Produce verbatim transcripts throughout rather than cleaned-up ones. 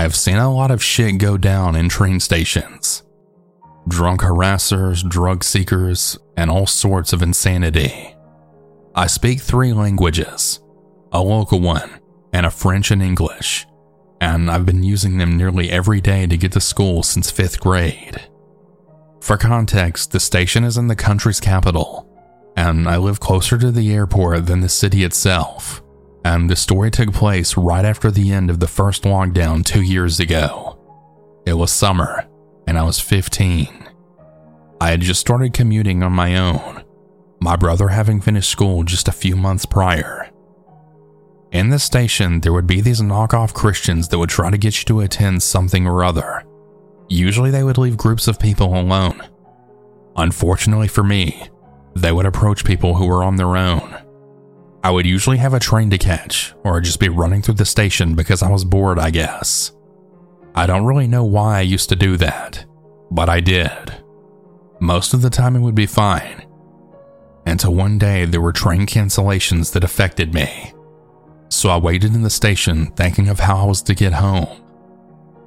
I've seen a lot of shit go down in train stations. Drunk harassers, drug seekers, and all sorts of insanity. I speak three languages, a local one, and a French and English, and I've been using them nearly every day to get to school since fifth grade. For context, the station is in the country's capital, and I live closer to the airport than the city itself, and the story took place right after the end of the first lockdown two years ago. It was summer, and I was fifteen. I had just started commuting on my own, my brother having finished school just a few months prior. In the station, there would be these knockoff Christians that would try to get you to attend something or other. Usually they would leave groups of people alone. Unfortunately for me, they would approach people who were on their own. I would usually have a train to catch, or just be running through the station because I was bored, I guess. I don't really know why I used to do that, but I did. Most of the time it would be fine, until one day there were train cancellations that affected me. So I waited in the station thinking of how I was to get home.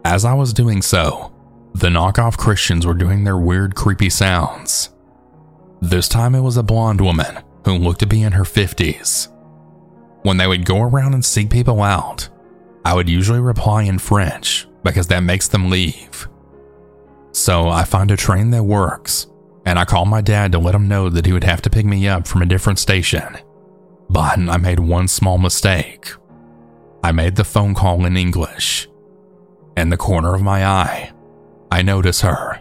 As I was doing so, the knockoff Christians were doing their weird, creepy sounds. This time it was a blonde woman who looked to be in her fifties. When they would go around and seek people out, I would usually reply in French because that makes them leave. So I find a train that works, and I call my dad to let him know that he would have to pick me up from a different station. But I made one small mistake. I made the phone call in English. In the corner of my eye, I notice her,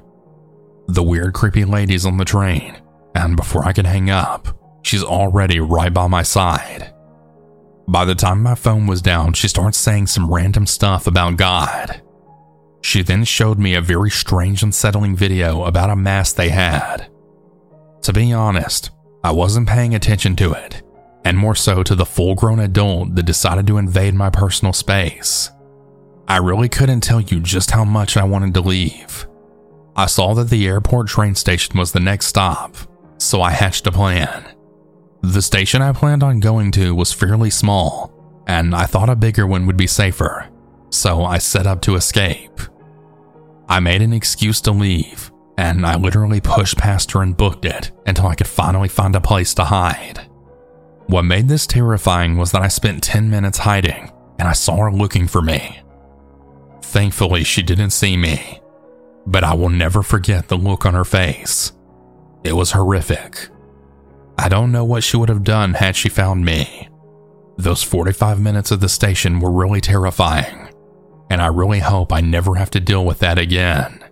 the weird, creepy lady's on the train, and before I can hang up, she's already right by my side. By the time my phone was down, she starts saying some random stuff about God. She then showed me a very strange, unsettling video about a mass they had. To be honest, I wasn't paying attention to it, and more so to the full-grown adult that decided to invade my personal space. I really couldn't tell you just how much I wanted to leave. I saw that the airport train station was the next stop, so I hatched a plan. The station I planned on going to was fairly small, and I thought a bigger one would be safer, so I set up to escape. I made an excuse to leave, and I literally pushed past her and booked it until I could finally find a place to hide. What made this terrifying was that I spent ten minutes hiding, and I saw her looking for me. Thankfully, she didn't see me, but I will never forget the look on her face. It was horrific. I don't know what she would have done had she found me. Those forty-five minutes at the station were really terrifying, and I really hope I never have to deal with that again.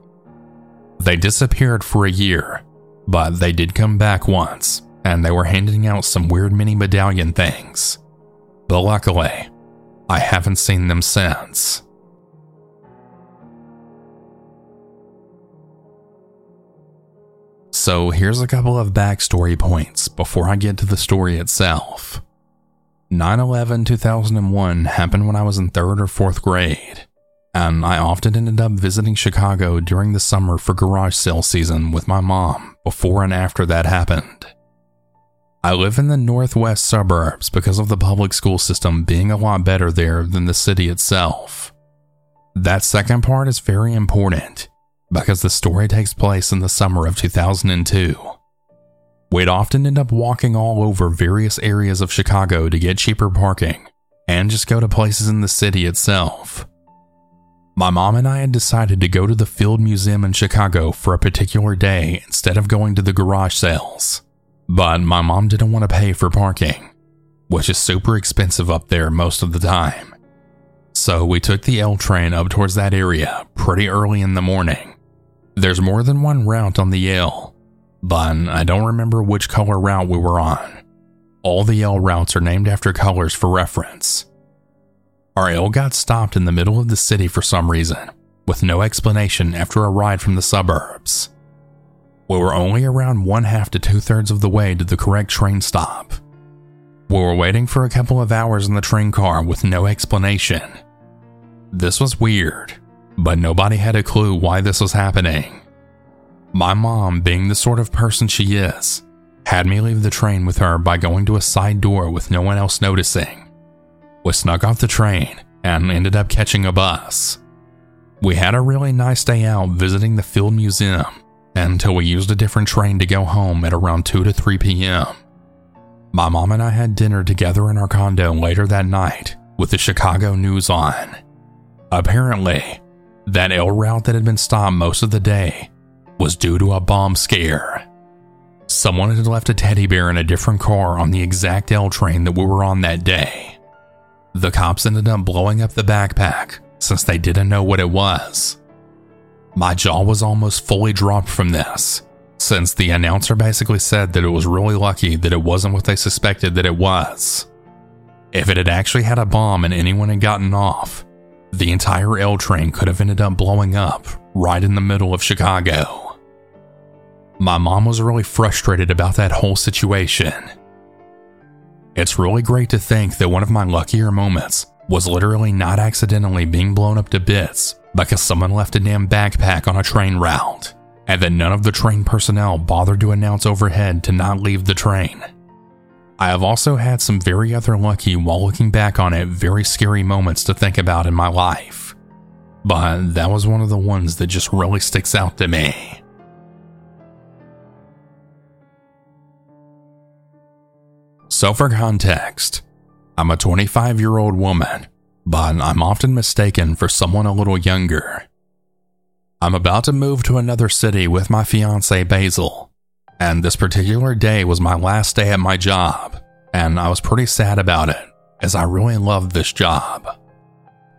They disappeared for a year, but they did come back once, and they were handing out some weird mini medallion things. But luckily, I haven't seen them since. So here's a couple of backstory points before I get to the story itself. nine eleven two thousand one happened when I was in third or fourth grade, and I often ended up visiting Chicago during the summer for garage sale season with my mom before and after that happened. I live in the northwest suburbs because of the public school system being a lot better there than the city itself. That second part is very important, because the story takes place in the summer of two thousand two. We'd often end up walking all over various areas of Chicago to get cheaper parking, and just go to places in the city itself. My mom and I had decided to go to the Field Museum in Chicago for a particular day instead of going to the garage sales, but my mom didn't want to pay for parking, which is super expensive up there most of the time. So we took the L train up towards that area pretty early in the morning. There's more than one route on the L, but I don't remember which color route we were on. All the L routes are named after colors for reference. Our L got stopped in the middle of the city for some reason, with no explanation after a ride from the suburbs. We were only around one half to two thirds of the way to the correct train stop. We were waiting for a couple of hours in the train car with no explanation. This was weird, but nobody had a clue why this was happening. My mom, being the sort of person she is, had me leave the train with her by going to a side door with no one else noticing. We snuck off the train and ended up catching a bus, We had a really nice day out visiting the Field Museum until we used a different train to go home at around two to three p.m. My mom and I had dinner together in our condo later that night with the Chicago news on. Apparently, that L route that had been stopped most of the day was due to a bomb scare. Someone had left a teddy bear in a different car on the exact L train that we were on that day. The cops ended up blowing up the backpack since they didn't know what it was. My jaw was almost fully dropped from this, since the announcer basically said that it was really lucky that it wasn't what they suspected that it was. If it had actually had a bomb and anyone had gotten off, the entire L train could have ended up blowing up right in the middle of Chicago. My mom was really frustrated about that whole situation. It's really great to think that one of my luckier moments was literally not accidentally being blown up to bits because someone left a damn backpack on a train route, and that none of the train personnel bothered to announce overhead to not leave the train. I have also had some very other lucky, while looking back on it, very scary moments to think about in my life, but that was one of the ones that just really sticks out to me. So for context, I'm a twenty-five-year-old woman, but I'm often mistaken for someone a little younger. I'm about to move to another city with my fiancée Basil, and this particular day was my last day at my job, and I was pretty sad about it, as I really loved this job.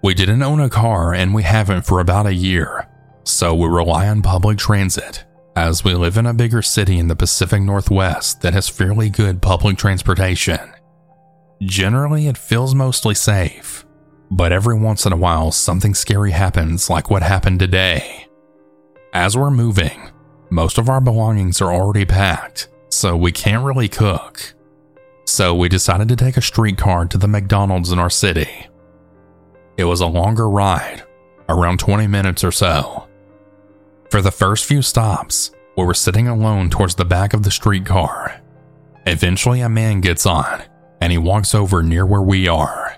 We didn't own a car, and we haven't for about a year, so we rely on public transit, as we live in a bigger city in the Pacific Northwest that has fairly good public transportation. Generally, it feels mostly safe, but every once in a while something scary happens, like what happened today. As we're moving, most of our belongings are already packed, so we can't really cook. So we decided to take a streetcar to the McDonald's in our city. It was a longer ride, around twenty minutes or so. For the first few stops, we were sitting alone towards the back of the streetcar. Eventually a man gets on, and he walks over near where we are.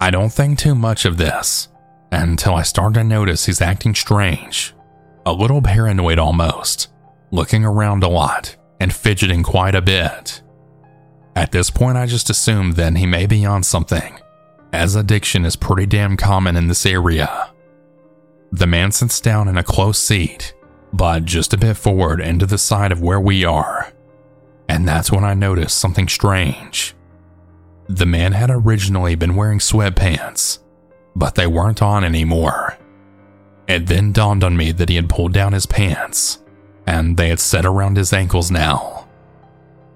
I don't think too much of this until I start to notice he's acting strange, a little paranoid almost, looking around a lot and fidgeting quite a bit. At this point, I just assume that he may be on something, as addiction is pretty damn common in this area. The man sits down in a close seat, but just a bit forward and to the side of where we are. And that's when I noticed something strange. The man had originally been wearing sweatpants, but they weren't on anymore. It then dawned on me that he had pulled down his pants, and they had set around his ankles now.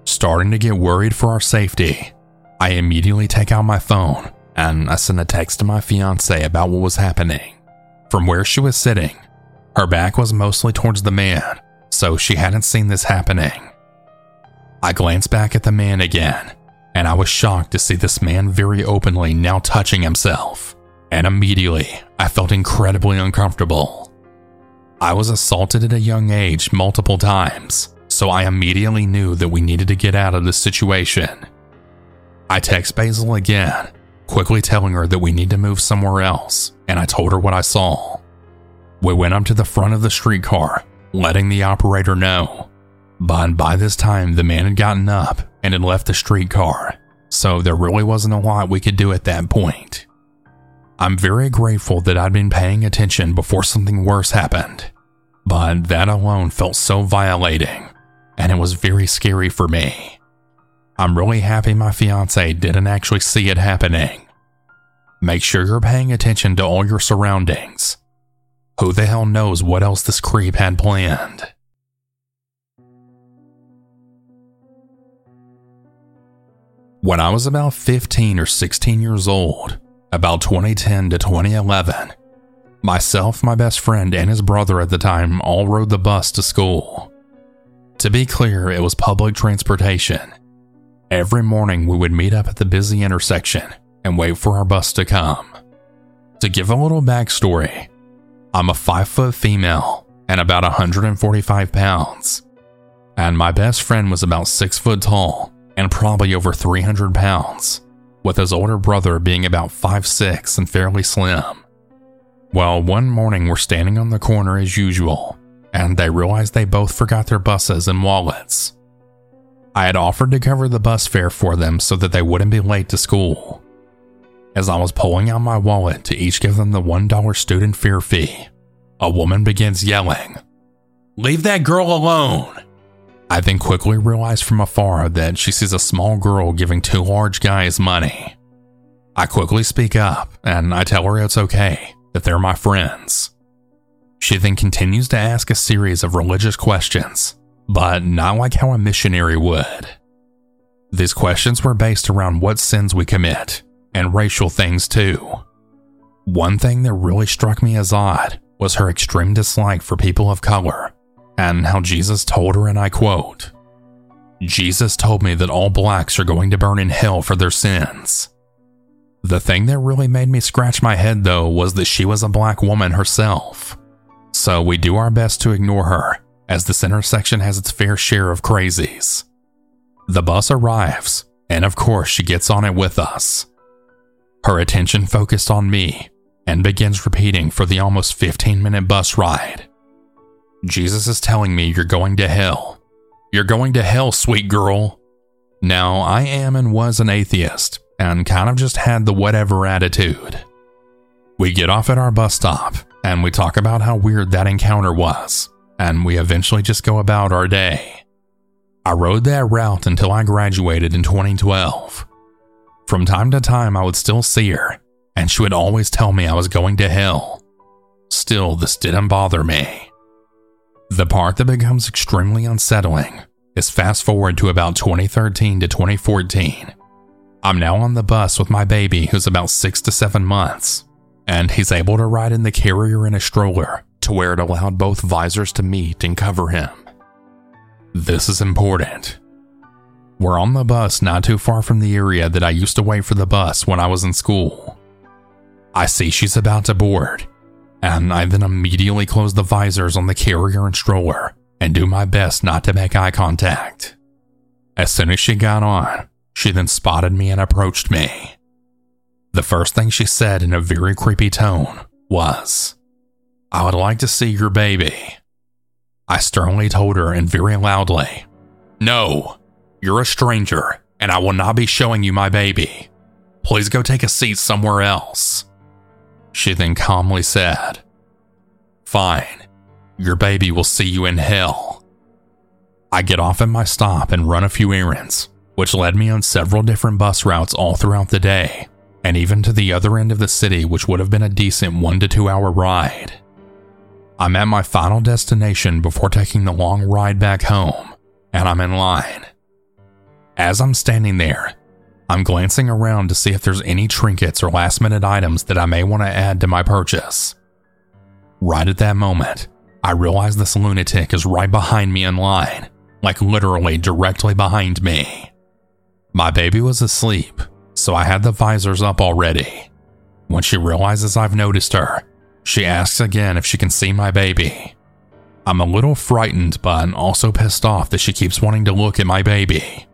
Starting to get worried for our safety, I immediately take out my phone and I send a text to my fiancée about what was happening. From where she was sitting, her back was mostly towards the man, so she hadn't seen this happening. I glanced back at the man again, and I was shocked to see this man very openly now touching himself, and immediately I felt incredibly uncomfortable. I was assaulted at a young age multiple times, so I immediately knew that we needed to get out of this situation. I text Basil again, quickly telling her that we need to move somewhere else, and I told her what I saw. We went up to the front of the streetcar, letting the operator know. But by this time, the man had gotten up and had left the streetcar, so there really wasn't a lot we could do at that point. I'm very grateful that I'd been paying attention before something worse happened, but that alone felt so violating, and it was very scary for me. I'm really happy my fiancé didn't actually see it happening. Make sure you're paying attention to all your surroundings. Who the hell knows what else this creep had planned? When I was about fifteen or sixteen years old, about twenty ten to twenty eleven, myself, my best friend, and his brother at the time all rode the bus to school. To be clear, it was public transportation. Every morning we would meet up at the busy intersection and wait for our bus to come. To give a little backstory, I'm a five foot female and about one hundred forty-five pounds, and my best friend was about six foot tall and probably over three hundred pounds, with his older brother being about five six and fairly slim. Well, one morning we're standing on the corner as usual, and they realized they both forgot their buses and wallets. I had offered to cover the bus fare for them so that they wouldn't be late to school. As I was pulling out my wallet to each give them the one dollar student fare fee, a woman begins yelling, "Leave that girl alone!" I then quickly realize from afar that she sees a small girl giving two large guys money. I quickly speak up, and I tell her it's okay, that they're my friends. She then continues to ask a series of religious questions, but not like how a missionary would. These questions were based around what sins we commit, and racial things too. One thing that really struck me as odd was her extreme dislike for people of color, and how Jesus told her, and I quote, "Jesus told me that all blacks are going to burn in hell for their sins." The thing that really made me scratch my head though was that she was a black woman herself. So we do our best to ignore her, as this intersection has its fair share of crazies. The bus arrives, and of course she gets on it with us. Her attention focused on me, and begins repeating for the almost fifteen minute bus ride, "Jesus is telling me you're going to hell. You're going to hell, sweet girl." Now, I am and was an atheist, and kind of just had the whatever attitude. We get off at our bus stop, and we talk about how weird that encounter was, and we eventually just go about our day. I rode that route until I graduated in twenty twelve. From time to time, I would still see her, and she would always tell me I was going to hell. Still, this didn't bother me. The part that becomes extremely unsettling is fast forward to about twenty thirteen to twenty fourteen. I'm now on the bus with my baby, who's about six to seven months, and he's able to ride in the carrier in a stroller to where it allowed both visors to meet and cover him. This is important. We're on the bus not too far from the area that I used to wait for the bus when I was in school. I see she's about to board, and I then immediately close the visors on the carrier and stroller and do my best not to make eye contact. As soon as she got on, she then spotted me and approached me. The first thing she said in a very creepy tone was, "I would like to see your baby." I sternly told her, and very loudly, "No! You're a stranger, and I will not be showing you my baby. Please go take a seat somewhere else." She then calmly said, "Fine, your baby will see you in hell." I get off at my stop and run a few errands, which led me on several different bus routes all throughout the day, and even to the other end of the city, which would have been a decent one to two hour ride. I'm at my final destination before taking the long ride back home, and I'm in line. As I'm standing there, I'm glancing around to see if there's any trinkets or last minute items that I may want to add to my purchase. Right at that moment, I realize this lunatic is right behind me in line, like literally directly behind me. My baby was asleep, so I had the visors up already. When she realizes I've noticed her, she asks again if she can see my baby. I'm a little frightened, but also pissed off that she keeps wanting to look at my baby.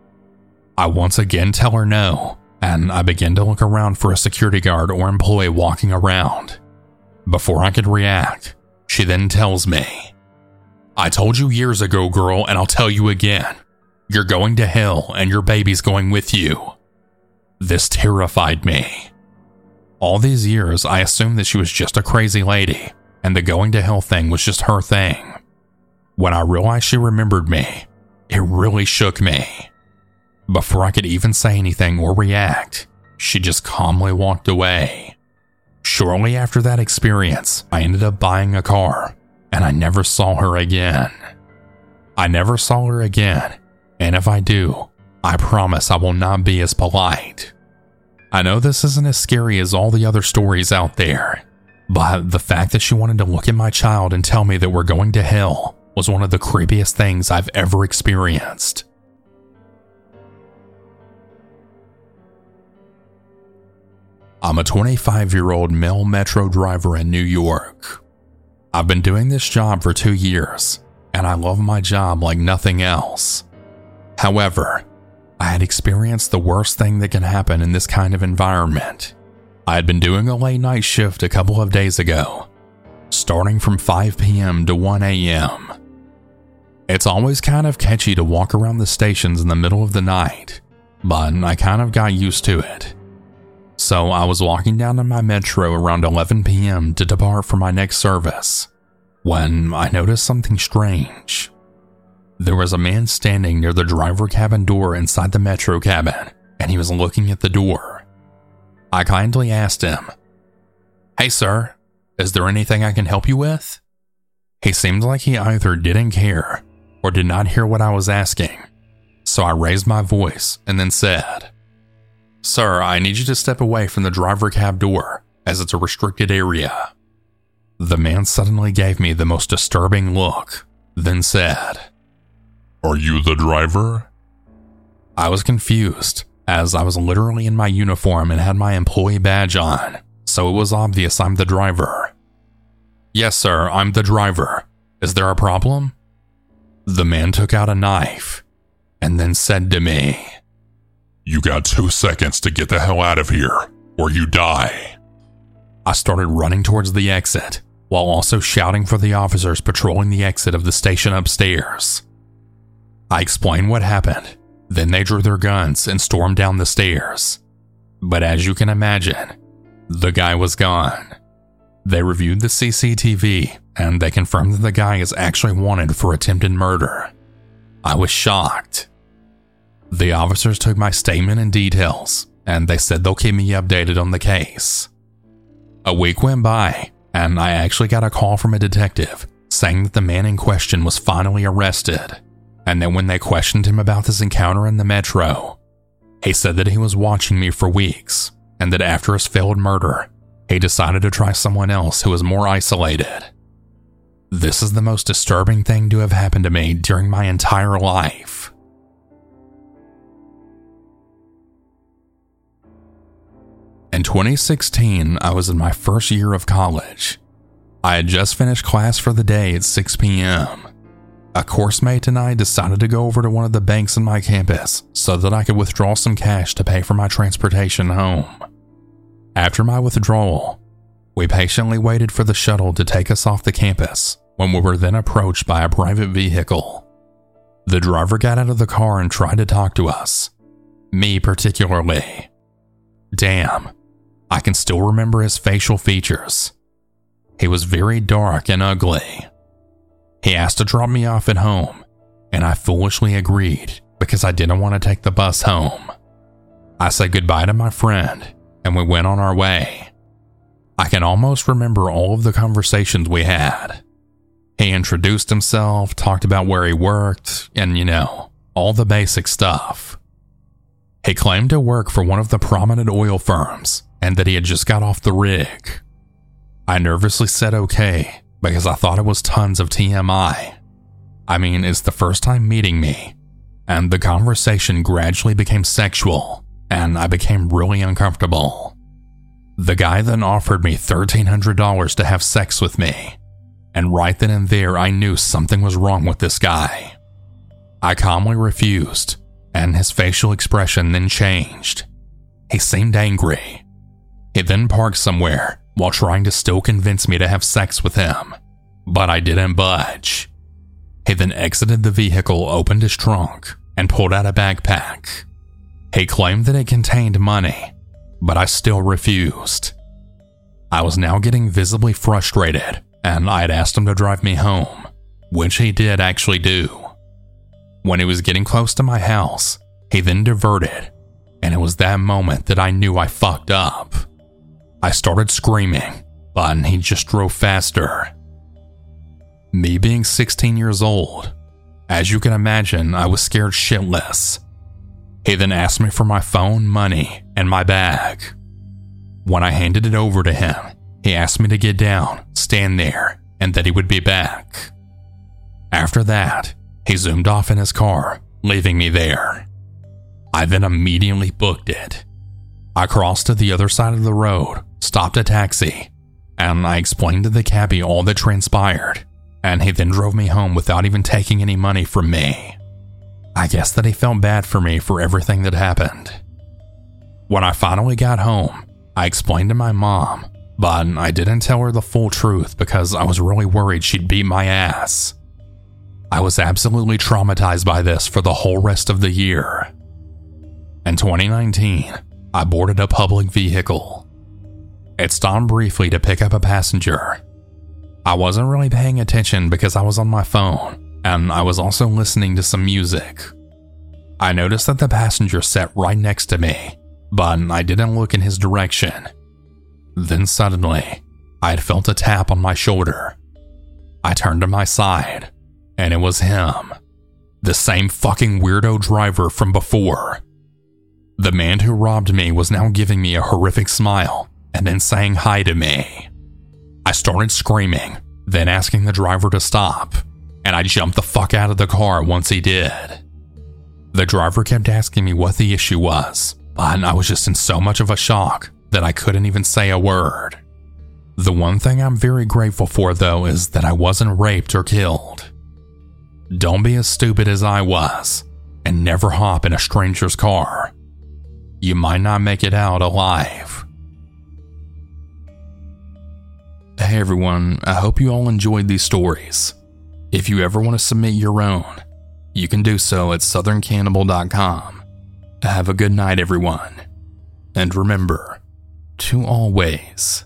I once again tell her no, and I begin to look around for a security guard or employee walking around. Before I could react, she then tells me, "I told you years ago, girl, and I'll tell you again. You're going to hell, and your baby's going with you." This terrified me. All these years, I assumed that she was just a crazy lady, and the going to hell thing was just her thing. When I realized she remembered me, it really shook me. Before I could even say anything or react, she just calmly walked away. Shortly after that experience, I ended up buying a car, and I never saw her again. I never saw her again, and if I do, I promise I will not be as polite. I know this isn't as scary as all the other stories out there, but the fact that she wanted to look at my child and tell me that we're going to hell was one of the creepiest things I've ever experienced. I'm a twenty-five-year-old male metro driver in New York. I've been doing this job for two years, and I love my job like nothing else. However, I had experienced the worst thing that can happen in this kind of environment. I had been doing a late night shift a couple of days ago, starting from five p.m. to one a.m. It's always kind of catchy to walk around the stations in the middle of the night, but I kind of got used to it. So I was walking down to my metro around eleven p.m. to depart for my next service, when I noticed something strange. There was a man standing near the driver cabin door inside the metro cabin, and he was looking at the door. I kindly asked him, "Hey sir, is there anything I can help you with?" He seemed like he either didn't care or did not hear what I was asking, so I raised my voice and then said, "Sir, I need you to step away from the driver cab door, as it's a restricted area." The man suddenly gave me the most disturbing look, then said, "Are you the driver?" I was confused, as I was literally in my uniform and had my employee badge on, so it was obvious I'm the driver. "Yes, sir, I'm the driver. Is there a problem?" The man took out a knife and then said to me, "You got two seconds to get the hell out of here, or you die." I started running towards the exit, while also shouting for the officers patrolling the exit of the station upstairs. I explained what happened, then they drew their guns and stormed down the stairs. But as you can imagine, the guy was gone. They reviewed the C C T V, and they confirmed that the guy is actually wanted for attempted murder. I was shocked. The officers took my statement and details, and they said they'll keep me updated on the case. A week went by, and I actually got a call from a detective saying that the man in question was finally arrested, and that when they questioned him about this encounter in the metro, he said that he was watching me for weeks, and that after his failed murder, he decided to try someone else who was more isolated. This is the most disturbing thing to have happened to me during my entire life. In twenty sixteen, I was in my first year of college. I had just finished class for the day at six p.m. A coursemate and I decided to go over to one of the banks in my campus so that I could withdraw some cash to pay for my transportation home. After my withdrawal, we patiently waited for the shuttle to take us off the campus when we were then approached by a private vehicle. The driver got out of the car and tried to talk to us, me particularly. Damn, I can still remember his facial features. He was very dark and ugly. He asked to drop me off at home, and I foolishly agreed because I didn't want to take the bus home. I said goodbye to my friend, and we went on our way. I can almost remember all of the conversations we had. He introduced himself, talked about where he worked, and you know, all the basic stuff. He claimed to work for one of the prominent oil firms and that he had just got off the rig. I nervously said okay because I thought it was tons of T M I. I mean, it's the first time meeting me, and the conversation gradually became sexual, and I became really uncomfortable. The guy then offered me thirteen hundred dollars to have sex with me, and right then and there I knew something was wrong with this guy. I calmly refused, and his facial expression then changed. He seemed angry. He then parked somewhere while trying to still convince me to have sex with him, but I didn't budge. He then exited the vehicle, opened his trunk, and pulled out a backpack. He claimed that it contained money, but I still refused. I was now getting visibly frustrated, and I had asked him to drive me home, which he did actually do. When he was getting close to my house, he then diverted, and it was that moment that I knew I fucked up. I started screaming, but he just drove faster. Me being sixteen years old, as you can imagine, I was scared shitless. He then asked me for my phone, money, and my bag. When I handed it over to him, he asked me to get down, stand there, and that he would be back. After that, he zoomed off in his car, leaving me there. I then immediately booked it. I crossed to the other side of the road, stopped a taxi, and I explained to the cabbie all that transpired, and he then drove me home without even taking any money from me. I guess that he felt bad for me for everything that happened. When I finally got home, I explained to my mom, But I didn't tell her the full truth because I was really worried she'd beat my ass. I was absolutely traumatized by this for the whole rest of the year. In twenty nineteen, I boarded a public vehicle. It stopped briefly to pick up a passenger. I wasn't really paying attention because I was on my phone, and I was also listening to some music. I noticed that the passenger sat right next to me, but I didn't look in his direction. Then suddenly, I had felt a tap on my shoulder. I turned to my side, and it was him. The same fucking weirdo driver from before. The man who robbed me was now giving me a horrific smile, and then saying hi to me. I started screaming, then asking the driver to stop, and I jumped the fuck out of the car once he did. The driver kept asking me what the issue was, but I was just in so much of a shock that I couldn't even say a word. The one thing I'm very grateful for, though, is that I wasn't raped or killed. Don't be as stupid as I was, and never hop in a stranger's car. You might not make it out alive. Hey everyone, I hope you all enjoyed these stories. If you ever want to submit your own, you can do so at southern cannibal dot com. Have a good night, everyone. And remember, to always